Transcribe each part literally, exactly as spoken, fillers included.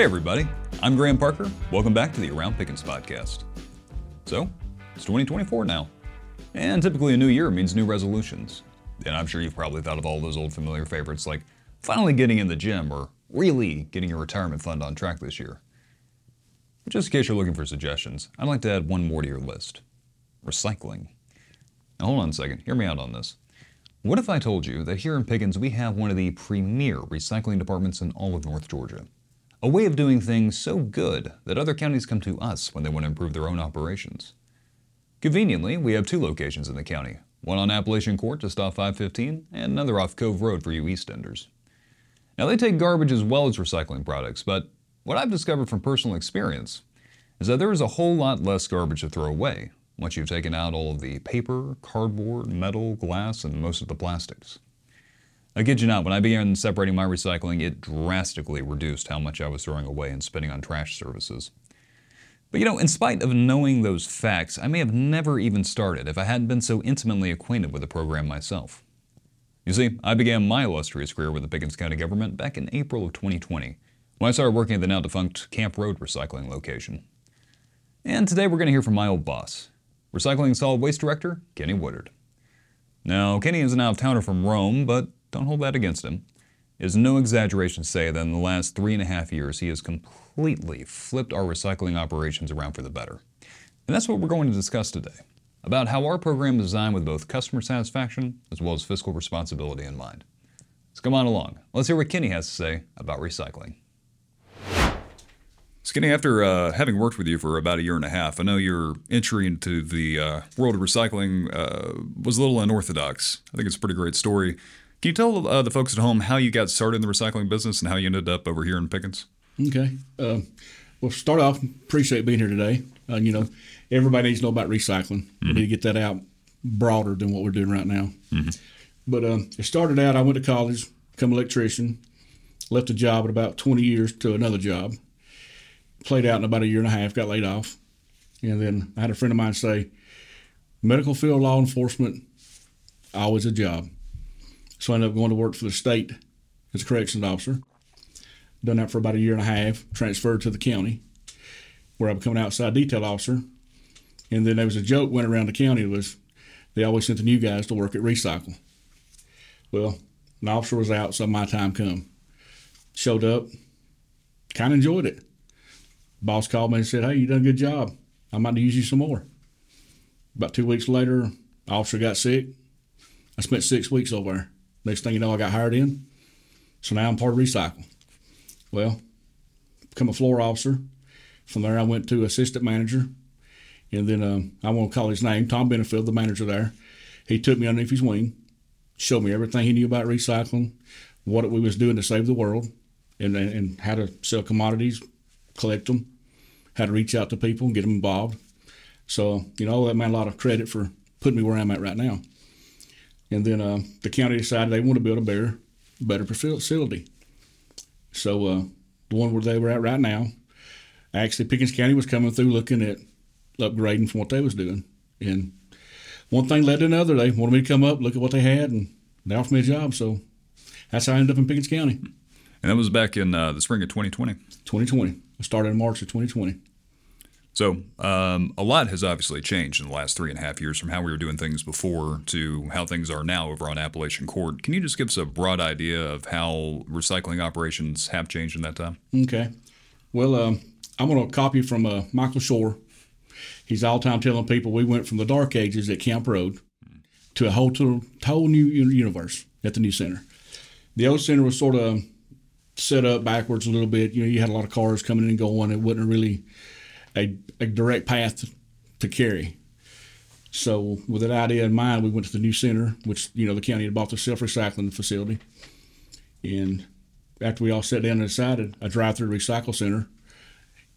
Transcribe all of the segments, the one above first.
Hey everybody, I'm Graham Parker. Welcome back to the Around Pickens podcast. So, it's twenty twenty-four now, and typically a new year means new resolutions. And I'm sure you've probably thought of all those old familiar favorites like finally getting in the gym or really getting your retirement fund on track this year. But just in case you're looking for suggestions, I'd like to add one more to your list. Recycling. Now hold on a second, hear me out on this. What if I told you that here in Pickens we have one of the premier recycling departments in all of North Georgia? A way of doing things so good that other counties come to us when they want to improve their own operations. Conveniently, we have two locations in the county, one on Appalachian Court just off five fifteen and another off Cove Road for you East Enders. Now they take garbage as well as recycling products, but what I've discovered from personal experience is that there is a whole lot less garbage to throw away once you've taken out all of the paper, cardboard, metal, glass, and most of the plastics. I kid you not, when I began separating my recycling, it drastically reduced how much I was throwing away and spending on trash services. But you know, in spite of knowing those facts, I may have never even started if I hadn't been so intimately acquainted with the program myself. You see, I began my illustrious career with the Pickens County government back in April of twenty twenty, when I started working at the now-defunct Camp Road recycling location. And today we're going to hear from my old boss, Recycling and Solid Waste Director, Kenny Woodard. Now, Kenny is an out-of-towner from Rome, but don't hold that against him. It is no exaggeration to say that in the last three and a half years, he has completely flipped our recycling operations around for the better. And that's what we're going to discuss today, about how our program is designed with both customer satisfaction as well as fiscal responsibility in mind. So come on along. Let's hear what Kenny has to say about recycling. So Kenny, after uh, having worked with you for about a year and a half, I know your entry into the uh, world of recycling uh, was a little unorthodox. I think it's a pretty great story. Can you tell uh, the folks at home how you got started in the recycling business and how you ended up over here in Pickens? Okay. Uh, well, start off, appreciate being here today. Uh, you know, everybody needs to know about recycling. Mm-hmm. We need to get that out broader than what we're doing right now. Mm-hmm. But uh, it started out, I went to college, become an electrician, left a job at about twenty years to another job, played out in about a year and a half, got laid off. And then I had a friend of mine say, medical field, law enforcement, always a job. So I ended up going to work for the state as a corrections officer. Done that for about a year and a half, transferred to the county, where I became an outside detail officer. And then there was a joke went around the county was they always sent the new guys to work at recycle. Well, an officer was out, so my time come. Showed up, kind of enjoyed it. Boss called me and said, hey, you done a good job. I might use you some more. About two weeks later, officer got sick. I spent six weeks over there. Next thing you know, I got hired in. So now I'm part of recycle. Well, become a floor officer. From there, I went to assistant manager. And then um, I won't call his name, Tom Benefield, the manager there. He took me underneath his wing, showed me everything he knew about recycling, what we was doing to save the world, and, and, and how to sell commodities, collect them, how to reach out to people and get them involved. So, you know, that meant a lot of credit for putting me where I'm at right now. And then uh, the county decided they want to build a better, better facility. So uh, the one where they were at right now, actually Pickens County was coming through looking at upgrading from what they was doing. And one thing led to another. They wanted me to come up, look at what they had, and they offered me a job. So that's how I ended up in Pickens County. And that was back in uh, the spring of twenty twenty. twenty twenty. It started in March of twenty twenty. So um, a lot has obviously changed in the last three and a half years from how we were doing things before to how things are now over on Appalachian Court. Can you just give us a broad idea of how recycling operations have changed in that time? Okay. Well, um, I'm going to copy from uh, Michael Shore. He's all time telling people we went from the dark ages at Camp Road to a whole, to, whole new universe at the new center. The old center was sort of set up backwards a little bit. You know, you had a lot of cars coming in and going. It wasn't really A, a direct path to carry. So with that idea in mind, we went to the new center, which, you know, the county had bought the self-recycling facility. And after we all sat down and decided a drive-through recycle center,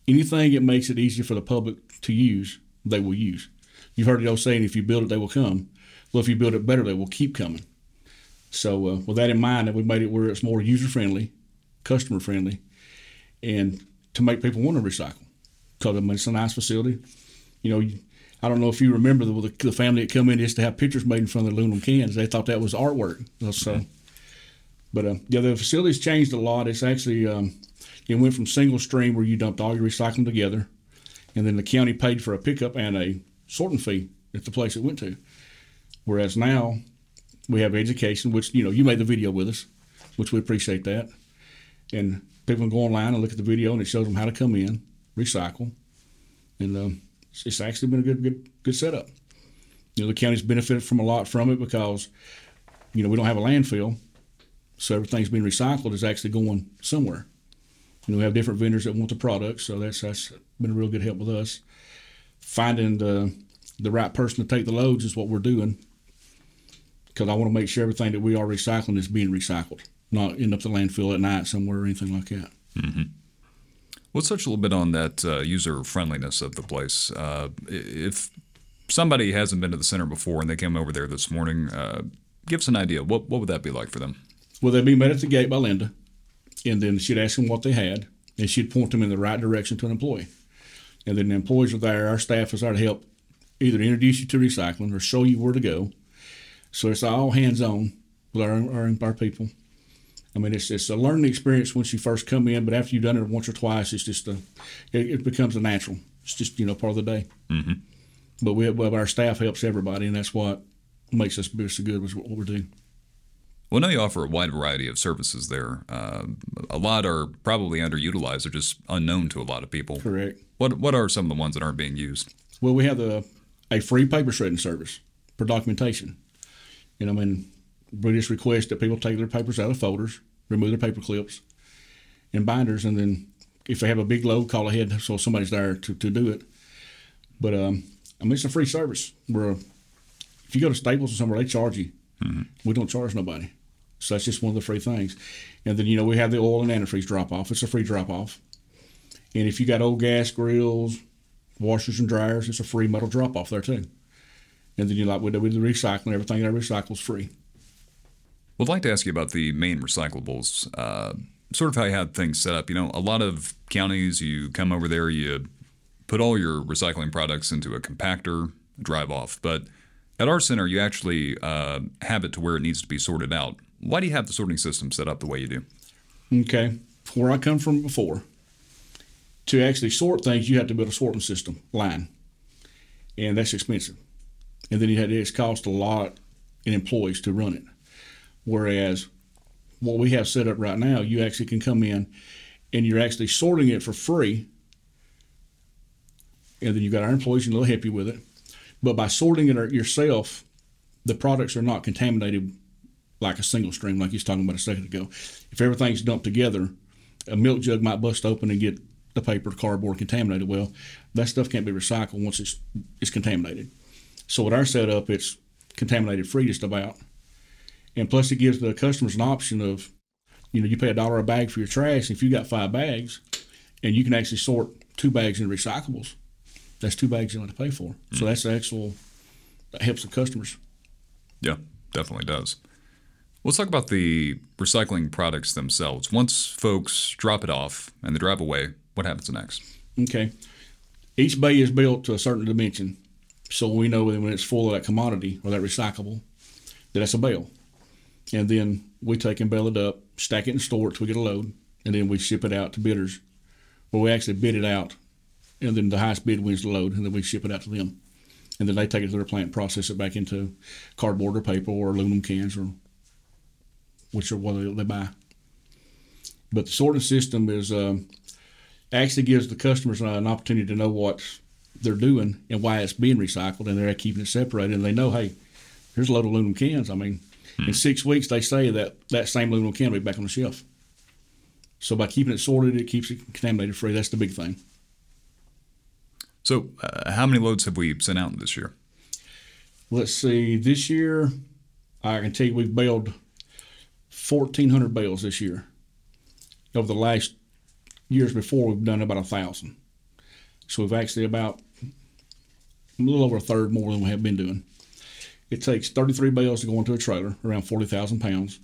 anything that makes it easier for the public to use, they will use. You've heard the old saying, if you build it, they will come. Well, if you build it better, they will keep coming. So uh, with that in mind, that we made it where it's more user-friendly, customer-friendly, and to make people want to recycle. It's a nice facility. You know, I don't know if you remember the, the family that come in just to have pictures made in front of the aluminum cans. They thought that was artwork. So, mm-hmm. But uh, yeah, the facility's changed a lot. It's actually um, it went from single stream where you dumped all your recycling together, and then the county paid for a pickup and a sorting fee at the place it went to. Whereas now we have education, which, you know, you made the video with us, which we appreciate that. And people can go online and look at the video, and it shows them how to come in, recycle. And um, it's actually been a good, good, good setup. You know, the county's benefited from a lot from it because, you know, we don't have a landfill, so everything's being recycled is actually going somewhere. You know, we have different vendors that want the products, so that's that's been a real good help with us. Finding the the right person to take the loads is what we're doing, because I want to make sure everything that we are recycling is being recycled, not end up the landfill at night somewhere or anything like that. Mm-hmm. Let's touch a little bit on that uh, user friendliness of the place. Uh, if somebody hasn't been to the center before and they came over there this morning, uh, give us an idea. What what would that be like for them? Well, they'd be met at the gate by Linda, and then she'd ask them what they had, and she'd point them in the right direction to an employee. And then the employees are there. Our staff is there to help either introduce you to recycling or show you where to go. So it's all hands-on with our, our, our people. I mean, it's it's a learning experience once you first come in, but after you've done it once or twice, it's just a, it, it becomes a natural. It's just, you know, part of the day. Mm-hmm. But we well, our staff helps everybody, and that's what makes us so good with what we're doing. Well, I know you offer a wide variety of services there. Uh, a lot are probably underutilized or just unknown to a lot of people. Correct. What what are some of the ones that aren't being used? Well, we have a, a free paper shredding service for documentation. And I mean, we just request that people take their papers out of folders, remove their paper clips and binders, and then if they have a big load, call ahead so somebody's there to, to do it. But um, I mean, it's a free service. Where if you go to Staples or somewhere, they charge you. Mm-hmm. We don't charge nobody. So that's just one of the free things. And then, you know, we have the oil and antifreeze drop-off. It's a free drop-off. And if you got old gas grills, washers and dryers, it's a free metal drop-off there too. And then, you know, like we do with the recycling, everything that I recycle is free. Well, I'd like to ask you about the main recyclables, uh, sort of how you had things set up. You know, a lot of counties, you come over there, you put all your recycling products into a compactor, drive off. But at our center, you actually uh, have it to where it needs to be sorted out. Why do you have the sorting system set up the way you do? Okay. Where I come from before, to actually sort things, you have to build a sorting system line, and that's expensive. And then you had, it's cost a lot in employees to run it. Whereas what we have set up right now, you actually can come in and you're actually sorting it for free. And then you've got our employees and they'll help you with it. But by sorting it yourself, the products are not contaminated like a single stream, like you was talking about a second ago. If everything's dumped together, a milk jug might bust open and get the paper, cardboard contaminated. Well, that stuff can't be recycled once it's it's contaminated. So with our setup, it's contaminated free just about. And plus it gives the customers an option of, you know, you pay a dollar a bag for your trash. If you got five bags and you can actually sort two bags into recyclables, that's two bags you don't have to pay for. Mm-hmm. So that's the actual, that helps the customers. Yeah, definitely does. Let's talk about the recycling products themselves. Once folks drop it off and they drive away, what happens next? Okay. Each bay is built to a certain dimension. So we know that when it's full of that commodity or that recyclable, that that's a bale. And then we take and bale it up, stack it and store it till we get a load, and then we ship it out to bidders. Well, we actually bid it out, and then the highest bid wins the load, and then we ship it out to them. And then they take it to their plant and process it back into cardboard or paper or aluminum cans or which are what they buy. But the sorting system is um, actually gives the customers an opportunity to know what's they're doing and why it's being recycled, and they're keeping it separated, and they know, hey, here's a load of aluminum cans. I mean, mm-hmm. in six weeks they say that that same aluminum can will be back on the shelf. So by keeping it sorted, it keeps it contaminated free. That's the big thing. So uh, how many loads have we sent out this year? Let's see. This year, I can tell you we've baled fourteen hundred bales this year. Over the last years before, we've done about one thousand. So we've actually about a little over a third more than we have been doing. It takes thirty-three bales to go into a trailer, around forty thousand pounds.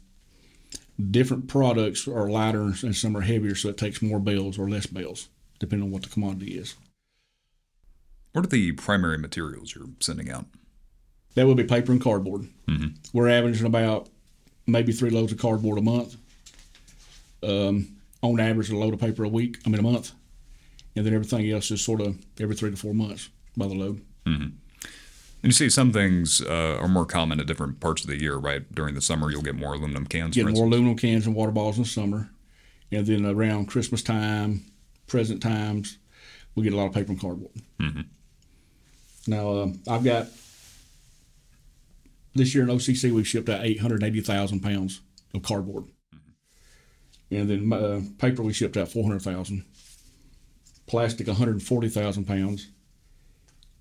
Different products are lighter and some are heavier, so it takes more bales or less bales, depending on what the commodity is. What are the primary materials you're sending out? That would be paper and cardboard. Mm-hmm. We're averaging about maybe three loads of cardboard a month, um, on average a load of paper a week, I mean a month. And then everything else is sort of every three to four months by the load. Mm-hmm. And you see some things uh, are more common at different parts of the year, right? During the summer, you'll get more aluminum cans, Get for more aluminum cans and water bottles in the summer. And then around Christmas time, present times, we get a lot of paper and cardboard. Mm-hmm. Now, uh, I've got, this year in O C C, we've shipped out eight hundred eighty thousand pounds of cardboard. Mm-hmm. And then uh, paper, we shipped out four hundred thousand. Plastic, one hundred forty thousand pounds.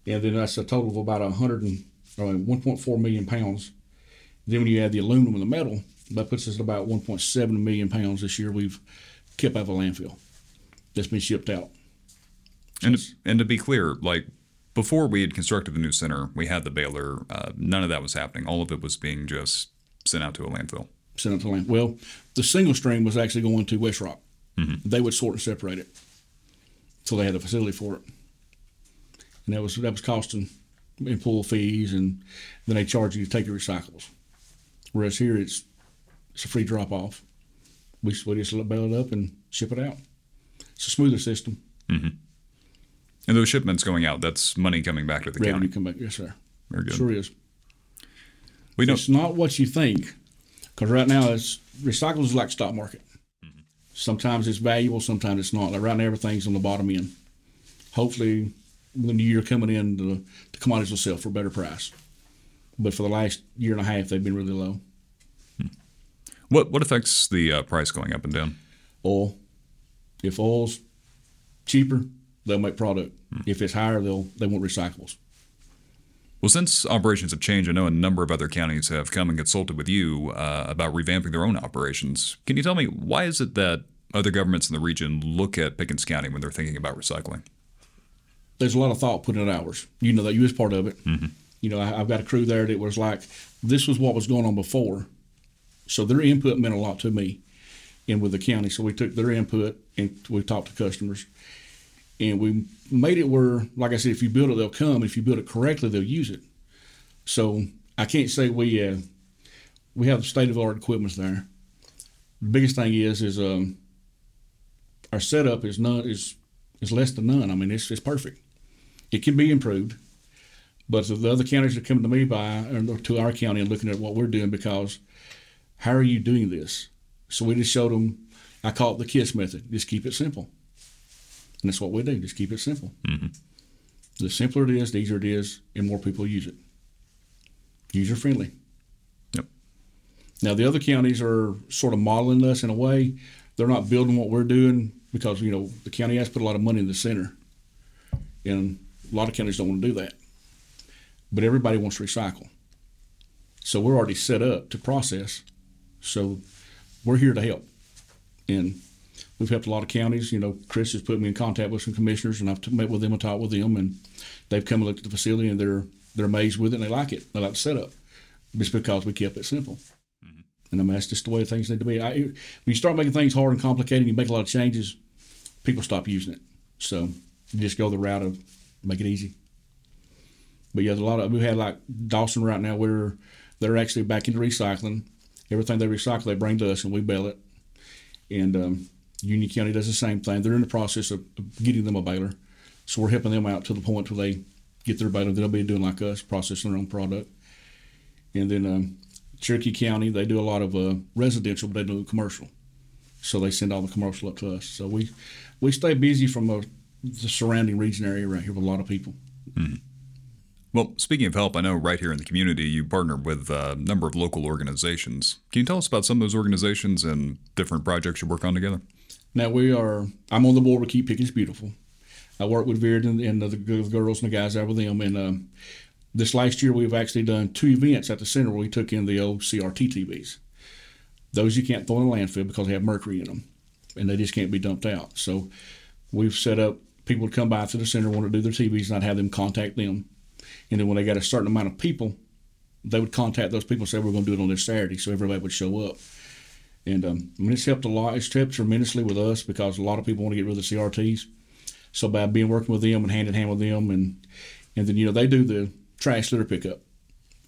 And then that's a total of about one hundred and, or one point four million pounds. Then when you add the aluminum and the metal, that puts us at about one point seven million pounds this year we've kept out of a landfill that's been shipped out. And to, and to be clear, like before we had constructed the new center, we had the baler. Uh, none of that was happening. All of it was being just sent out to a landfill. Sent out to a landfill. Well, the single stream was actually going to West Rock. Mm-hmm. They would sort and separate it. So they had a facility for it. And that was that was costing and pool fees, and then they charge you to take your recyclables. Whereas here, it's it's a free drop off. We, we just bail it up and ship it out. It's a smoother system. Mm-hmm. And those shipments going out, that's money coming back to the Revenue county. Come back, yes, sir. Very good. Sure is. We don't. It's not what you think, because right now it's recyclables is like stock market. Mm-hmm. Sometimes it's valuable, sometimes it's not. Like right now, everything's on the bottom end. Hopefully, the new year coming in, the, the commodities will sell for a better price. But for the last year and a half, they've been really low. Hmm. What what affects the uh, price going up and down? Oil. If oil's cheaper, they'll make product. Hmm. If it's higher, they'll they want recyclables. Well, since operations have changed, I know a number of other counties have come and consulted with you uh, about revamping their own operations. Can you tell me, why is it that other governments in the region look at Pickens County when they're thinking about recycling? There's a lot of thought put in ours. You know that you was part of it. Mm-hmm. You know, I, I've got a crew there that was like, this was what was going on before. So their input meant a lot to me and with the county. So we took their input and we talked to customers. And we made it where, like I said, if you build it, they'll come. If you build it correctly, they'll use it. So I can't say we uh, we have state-of-the-art equipment there. The biggest thing is is um, our setup is not is is less than none. I mean, it's it's perfect. It can be improved, but the other counties are coming to me by, or to our county and looking at what we're doing because, how are you doing this? So we just showed them, I call it the KISS method, just keep it simple. And that's what we do, just keep it simple. Mm-hmm. The simpler it is, the easier it is, and more people use it. User-friendly. Yep. Now, the other counties are sort of modeling us in a way. They're not building what we're doing because, you know, the county has put a lot of money in the center. And a lot of counties don't want to do that, but everybody wants to recycle. So we're already set up to process. So we're here to help, and we've helped a lot of counties. You know, Kris has put me in contact with some commissioners, and I've met with them and talked with them, and they've come and looked at the facility, and they're they're amazed with it, and they like it. They like the setup, just because we kept it simple. Mm-hmm. And I mean, that's just the way things need to be. I, when you start making things hard and complicated, and you make a lot of changes, people stop using it. So you just go the route of make it easy. But yeah, there's a lot of, we had like Dawson right now where they're actually back into recycling. Everything they recycle, they bring to us and we bail it. And um, Union County does the same thing. They're in the process of getting them a baler. So we're helping them out to the point where they get their baler. They'll be doing like us, processing their own product. And then um, Cherokee County, they do a lot of uh, residential, but they do commercial. So they send all the commercial up to us. So we, we stay busy from a the surrounding region area right here with a lot of people. Mm-hmm. Well, speaking of help, I know right here in the community you partner with a number of local organizations. Can you tell us about some of those organizations and different projects you work on together? Now, we are, I'm on the board with Keep Pickens Beautiful. I work with Veard and, and the girls and the guys out with them. And um, this last year we've actually done two events at the center where we took in the old C R T T Vs. Those you can't throw in a landfill because they have mercury in them, and they just can't be dumped out. So we've set up people would come by to the center, want to do their T Vs, and I'd have them contact them. And then when they got a certain amount of people, they would contact those people and say, we're going to do it on this Saturday, so everybody would show up. And um, I mean, it's helped a lot. It's helped tremendously with us because a lot of people want to get rid of the C R Ts. So by being working with them and hand-in-hand with them, and and then, you know, they do the trash litter pickup.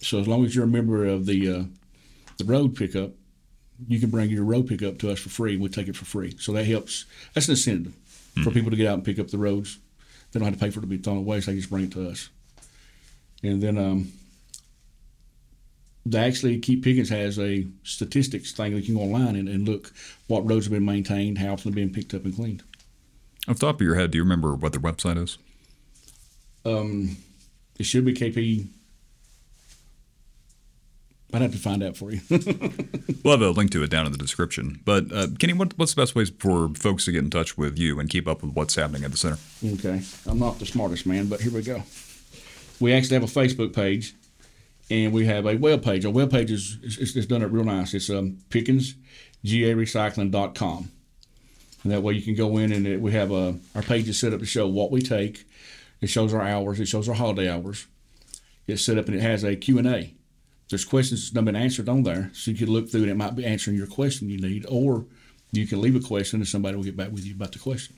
So as long as you're a member of the uh, the road pickup, you can bring your road pickup to us for free, and we take it for free. So that helps. That's an incentive mm-hmm. for people to get out and pick up the roads. They don't have to pay for it to be thrown away, so they just bring it to us. And then um, they actually, Keep Pickens has a statistics thing that you can go online and, and look what roads have been maintained, how often they're being picked up and cleaned. Off the top of your head, do you remember what their website is? Um, it should be K P. I'd have to find out for you. We'll have a link to it down in the description. But, uh, Kenny, what, what's the best way for folks to get in touch with you and keep up with what's happening at the center? Okay. I'm not the smartest man, but here we go. We actually have a Facebook page, and we have a web page. Our web page is it's, it's done it real nice. It's um, pickens ga recycling dot com. And that way you can go in, and it, we have a, our page is set up to show what we take. It shows our hours. It shows our holiday hours. It's set up, and it has a Q and A. There's questions that's not been answered on there, so you can look through, and it might be answering your question you need, or you can leave a question, and somebody will get back with you about the question.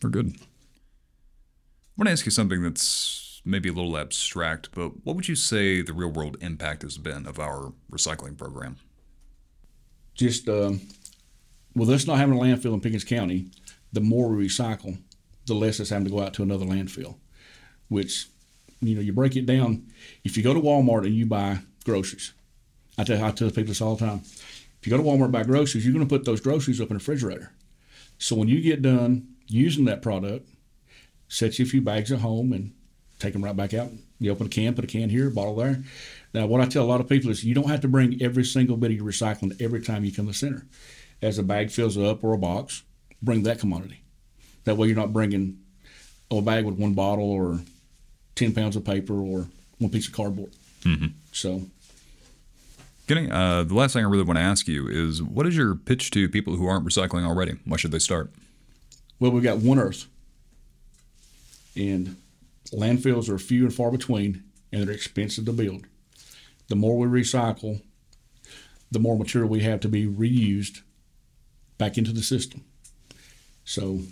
We're good. I want to ask you something that's maybe a little abstract, but what would you say the real-world impact has been of our recycling program? Just um, with us not having a landfill in Pickens County, the more we recycle, the less it's having to go out to another landfill, which... You know, you break it down. If you go to Walmart and you buy groceries, I tell, I tell people this all the time. If you go to Walmart and buy groceries, you're going to put those groceries up in the refrigerator. So when you get done using that product, set you a few bags at home and take them right back out. You open a can, put a can here, a bottle there. Now, what I tell a lot of people is you don't have to bring every single bit of your recycling every time you come to the center. As a bag fills up or a box, bring that commodity. That way you're not bringing a bag with one bottle or ten pounds of paper or one piece of cardboard. Mm-hmm. So, Kenny, uh, the last thing I really want to ask you is, what is your pitch to people who aren't recycling already? Why should they start? Well, we've got one Earth, and landfills are few and far between, and they're expensive to build. The more we recycle, the more material we have to be reused back into the system. So,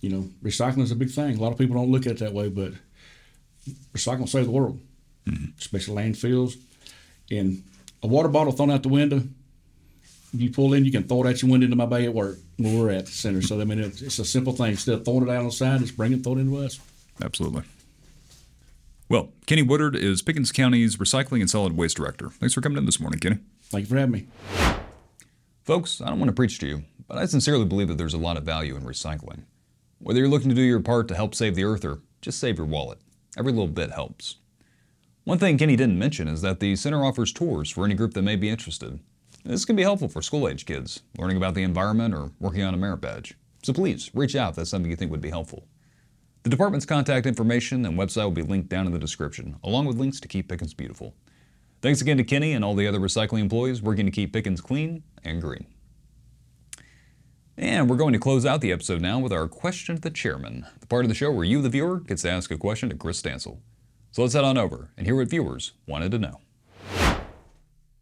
you know, recycling is a big thing. A lot of people don't look at it that way, but recycling saves the world, mm-hmm. especially landfills. And a water bottle thrown out the window, you pull in, you can throw it out your window into my bay at work when we're at the center. So, I mean, it's a simple thing. Instead of throwing it out on the side, just bring it and throw it into us. Absolutely. Well, Kenny Woodard is Pickens County's Recycling and Solid Waste Director. Thanks for coming in this morning, Kenny. Thank you for having me. Folks, I don't want to preach to you, but I sincerely believe that there's a lot of value in recycling. Whether you're looking to do your part to help save the earth or just save your wallet, every little bit helps. One thing Kenny didn't mention is that the center offers tours for any group that may be interested. This can be helpful for school-age kids, learning about the environment or working on a merit badge. So please, reach out if that's something you think would be helpful. The department's contact information and website will be linked down in the description, along with links to Keep Pickens Beautiful. Thanks again to Kenny and all the other recycling employees working to keep Pickens clean and green. And we're going to close out the episode now with our Question to the Chairman, the part of the show where you, the viewer, gets to ask a question to Kris Stancil. So let's head on over and hear what viewers wanted to know.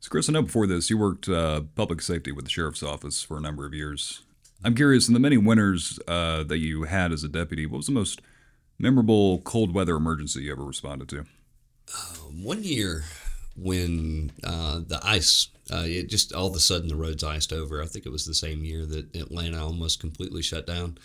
So Kris, I know before this you worked uh, public safety with the Sheriff's Office for a number of years. I'm curious, in the many winters uh, that you had as a deputy, what was the most memorable cold weather emergency you ever responded to? Uh, one year when uh, the ice... Uh, it just all of a sudden the roads iced over. I think it was the same year that Atlanta almost completely shut down.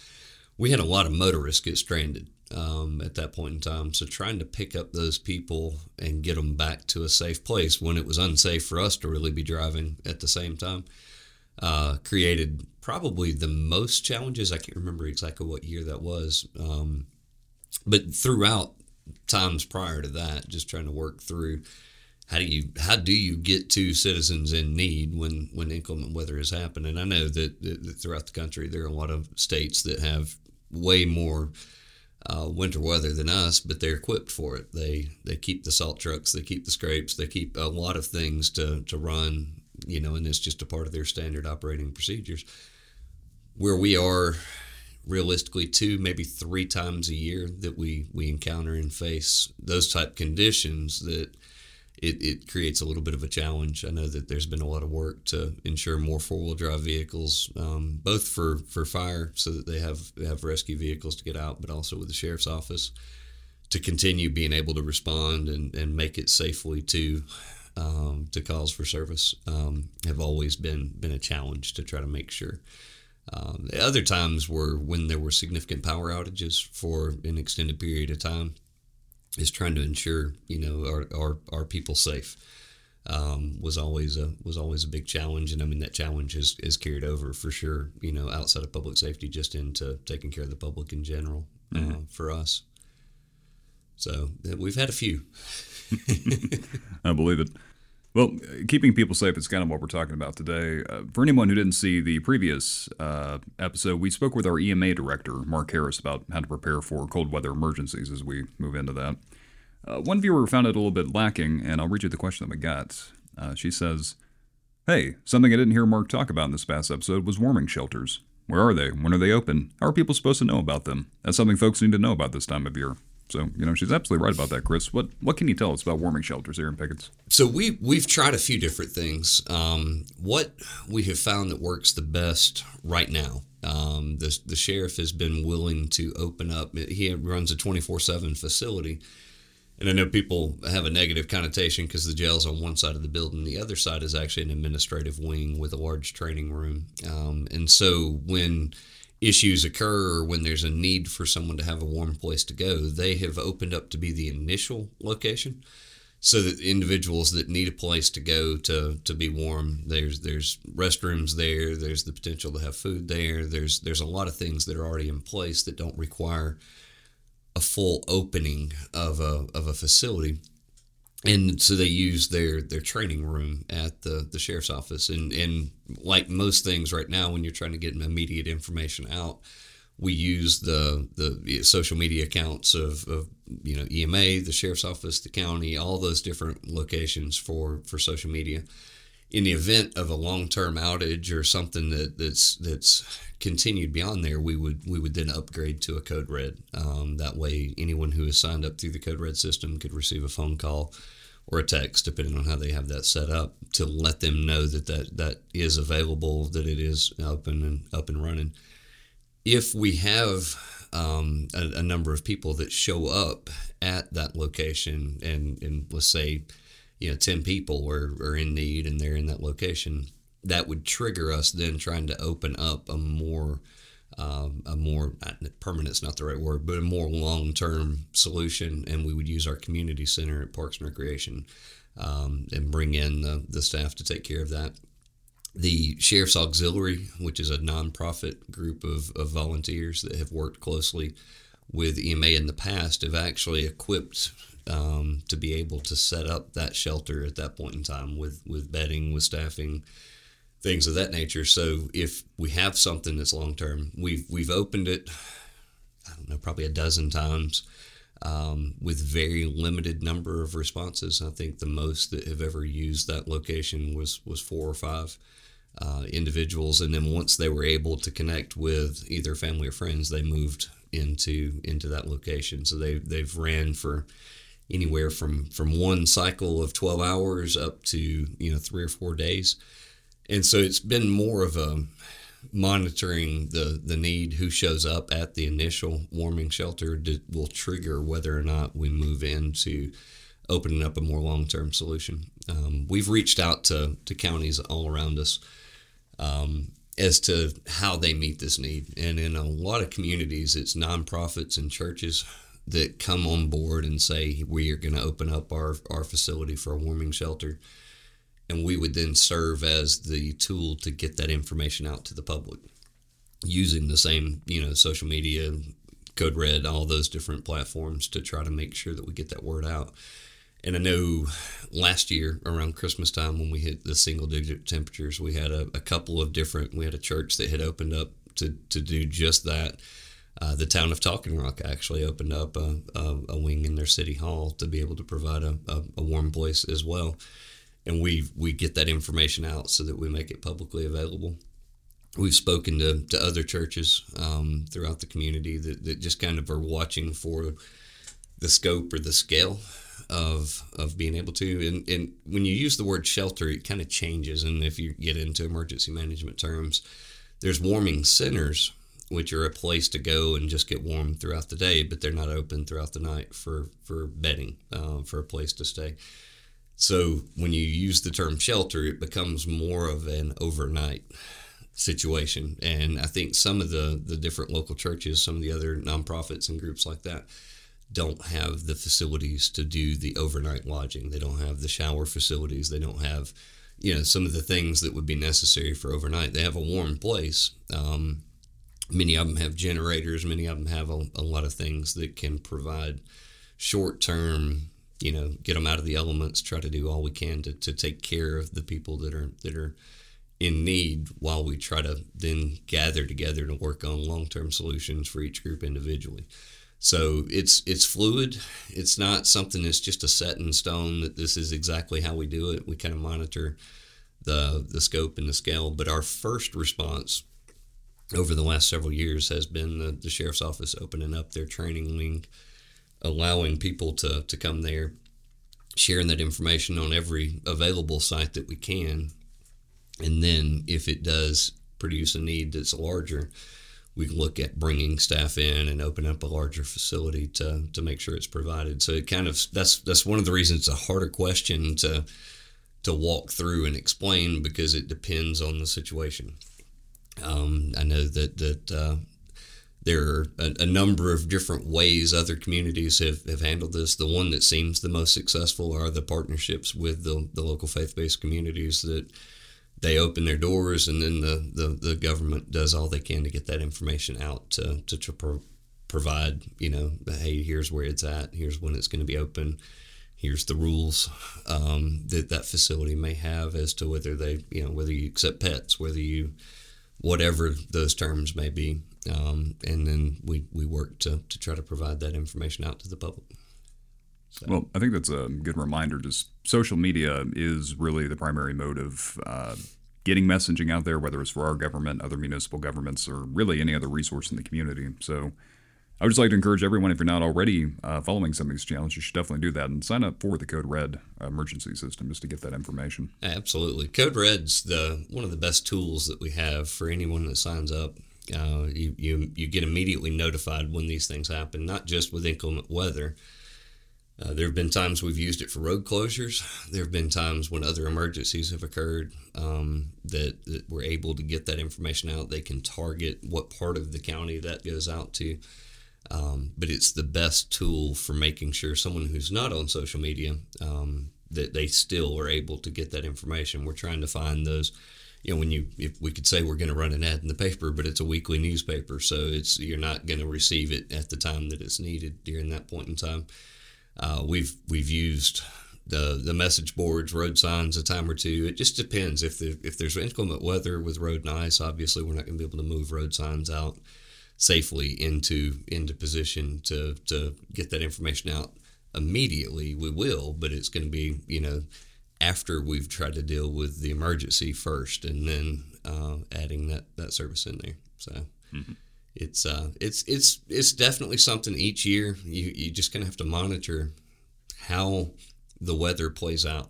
We had a lot of motorists get stranded um, at that point in time. So trying to pick up those people and get them back to a safe place when it was unsafe for us to really be driving at the same time uh, created probably the most challenges. I can't remember exactly what year that was. Um, but throughout times prior to that, just trying to work through How do you how do you get to citizens in need when, when inclement weather has happened? And I know that, that throughout the country there are a lot of states that have way more uh, winter weather than us, but they're equipped for it. They they keep the salt trucks, they keep the scrapes, they keep a lot of things to, to run, you know, and it's just a part of their standard operating procedures. Where we are realistically two, maybe three times a year that we, we encounter and face those type conditions that It, it creates a little bit of a challenge. I know that there's been a lot of work to ensure more four-wheel drive vehicles, um, both for, for fire so that they have, they have rescue vehicles to get out, but also with the Sheriff's Office to continue being able to respond and, and make it safely to um, to calls for service um, have always been been a challenge to try to make sure. Um, the other times were when there were significant power outages for an extended period of time, is trying to ensure, you know, are are, are people safe. Um, was always a was always a big challenge, and I mean that challenge is, is carried over for sure. You know, outside of public safety, just into taking care of the public in general mm-hmm. uh, for us. So we've had a few. I believe it. Well, keeping people safe is kind of what we're talking about today. Uh, for anyone who didn't see the previous uh, episode, we spoke with our E M A director, Mark Harris, about how to prepare for cold weather emergencies as we move into that. Uh, one viewer found it a little bit lacking, and I'll read you the question that we got. Uh, she says, "Hey, something I didn't hear Mark talk about in this past episode was warming shelters. Where are they? When are they open? How are people supposed to know about them? That's something folks need to know about this time of year." So, you know, she's absolutely right about that, Kris. What what can you tell us about warming shelters here in Pickens? So we, we've tried a few different things. Um, what we have found that works the best right now, um, the, the sheriff has been willing to open up. He runs a twenty-four seven facility. And I know people have a negative connotation because the jail's on one side of the building. The other side is actually an administrative wing with a large training room. Um, and so when issues occur or when there's a need for someone to have a warm place to go, they have opened up to be the initial location so that individuals that need a place to go to to be warm, there's there's restrooms there, there's the potential to have food there, there's there's a lot of things that are already in place that don't require a full opening of a of a facility. And so they use their, their training room at the, the sheriff's office. And, and like most things right now, when you're trying to get immediate information out, we use the the social media accounts of, of you know, E M A, the sheriff's office, the county, all those different locations for, for social media. In the event of a long-term outage or something that, that's that's continued beyond there, we would we would then upgrade to a code red. Um, that way, anyone who is signed up through the code red system could receive a phone call or a text, depending on how they have that set up, to let them know that that, that is available, that it is open and up and running. If we have um, a, a number of people that show up at that location, and and let's say, you know, ten people are, are in need and they're in that location, that would trigger us then trying to open up a more, um, a more, permanent's not the right word, but a more long-term solution. And we would use our community center at Parks and Recreation um, and bring in the, the staff to take care of that. The Sheriff's Auxiliary, which is a nonprofit group of, of volunteers that have worked closely with E M A in the past, have actually equipped Um, to be able to set up that shelter at that point in time with, with bedding, with staffing, things of that nature. So if we have something that's long-term, we've, we've opened it, I don't know, probably a dozen times um, with very limited number of responses. I think the most that have ever used that location was, was four or five uh, individuals. And then once they were able to connect with either family or friends, they moved into, into that location. So they, they've ran for anywhere from, from one cycle of twelve hours up to, you know, three or four days. And so it's been more of a monitoring the, the need, who shows up at the initial warming shelter to, will trigger whether or not we move into opening up a more long-term solution. Um, we've reached out to, to counties all around us um, as to how they meet this need. And in a lot of communities, it's nonprofits and churches that come on board and say, we are going to open up our, our facility for a warming shelter. And we would then serve as the tool to get that information out to the public using the same, you know, social media, code red, all those different platforms to try to make sure that we get that word out. And I know last year around Christmas time when we hit the single digit temperatures, we had a, a couple of different, we had a church that had opened up to, to do just that. Uh, the town of Talking Rock actually opened up a, a, a wing in their city hall to be able to provide a, a, a warm place as well. And we we get that information out so that we make it publicly available. We've spoken to, to other churches um, throughout the community that, that just kind of are watching for the scope or the scale of of being able to. And, and when you use the word shelter, it kind of changes. And if you get into emergency management terms, there's warming centers, which are a place to go and just get warm throughout the day, but they're not open throughout the night for, for bedding, uh, for a place to stay. So when you use the term shelter, it becomes more of an overnight situation. And I think some of the, the different local churches, some of the other nonprofits and groups like that, don't have the facilities to do the overnight lodging. They don't have the shower facilities. They don't have, you know, some of the things that would be necessary for overnight. They have a warm place. Um, many of them have generators. Many of them have a, a lot of things that can provide short-term, you know, get them out of the elements, try to do all we can to, to take care of the people that are that are in need while we try to then gather together to work on long-term solutions for each group individually. So it's it's fluid. It's not something that's just a set in stone that this is exactly how we do it. We kind of monitor the the scope and the scale. But our first response over the last several years has been the, the Sheriff's Office opening up their training wing, allowing people to, to come there, sharing that information on every available site that we can. And then if it does produce a need that's larger, we look at bringing staff in and open up a larger facility to to make sure it's provided. So it kind of, that's that's one of the reasons it's a harder question to to walk through and explain, because it depends on the situation. Um, I know that that uh, there are a, a number of different ways other communities have, have handled this. The one that seems the most successful are the partnerships with the, the local faith-based communities that they open their doors, and then the, the, the government does all they can to get that information out to, to, to pro- provide, you know, hey, here's where it's at, here's when it's going to be open, here's the rules um, that that facility may have as to whether they, you know, whether you accept pets, whether you, whatever those terms may be. Um, and then we, we work to, to try to provide that information out to the public. So. Well, I think that's a good reminder. Just social media is really the primary mode of uh, getting messaging out there, whether it's for our government, other municipal governments, or really any other resource in the community. So I would just like to encourage everyone, if you're not already uh, following some of these challenges, you should definitely do that and sign up for the Code Red emergency system just to get that information. Absolutely. Code Red's the one of the best tools that we have for anyone that signs up. Uh, you, you, you get immediately notified when these things happen, not just with inclement weather. Uh, there have been times we've used it for road closures. There have been times when other emergencies have occurred um, that, that we're able to get that information out. They can target what part of the county that goes out to. Um, but it's the best tool for making sure someone who's not on social media, um, that they still are able to get that information. We're trying to find those, you know, when you, if we could say we're going to run an ad in the paper, but it's a weekly newspaper. So it's, you're not going to receive it at the time that it's needed during that point in time. Uh, we've we've used the the message boards, road signs a time or two. It just depends. If the, if there's inclement weather with road and ice, obviously we're not going to be able to move road signs out safely into into position to, to get that information out immediately. We will, but it's going to be, you know, after we've tried to deal with the emergency first, and then uh, adding that, that service in there. So. Mm-hmm. It's uh, it's it's it's definitely something each year. You you just kind of have to monitor how the weather plays out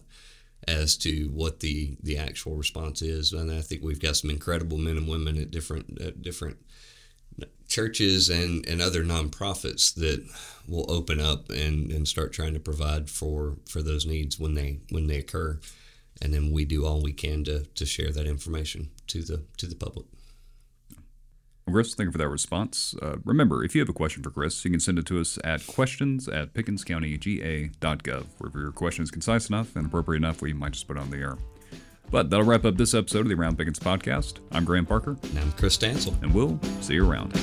as to what the, the actual response is. And I think we've got some incredible men and women at different at different churches and, and other nonprofits that will open up and, and start trying to provide for, for those needs when they when they occur. And then we do all we can to, to share that information to the to the public. Kris, thank you for that response. Uh, remember, if you have a question for Kris, you can send it to us at questions at pickens county g a dot gov, where if your question is concise enough and appropriate enough, we might just put it on the air. But that'll wrap up this episode of the Around Pickens podcast. I'm Graham Parker. And I'm Kris Stancil. And we'll see you around.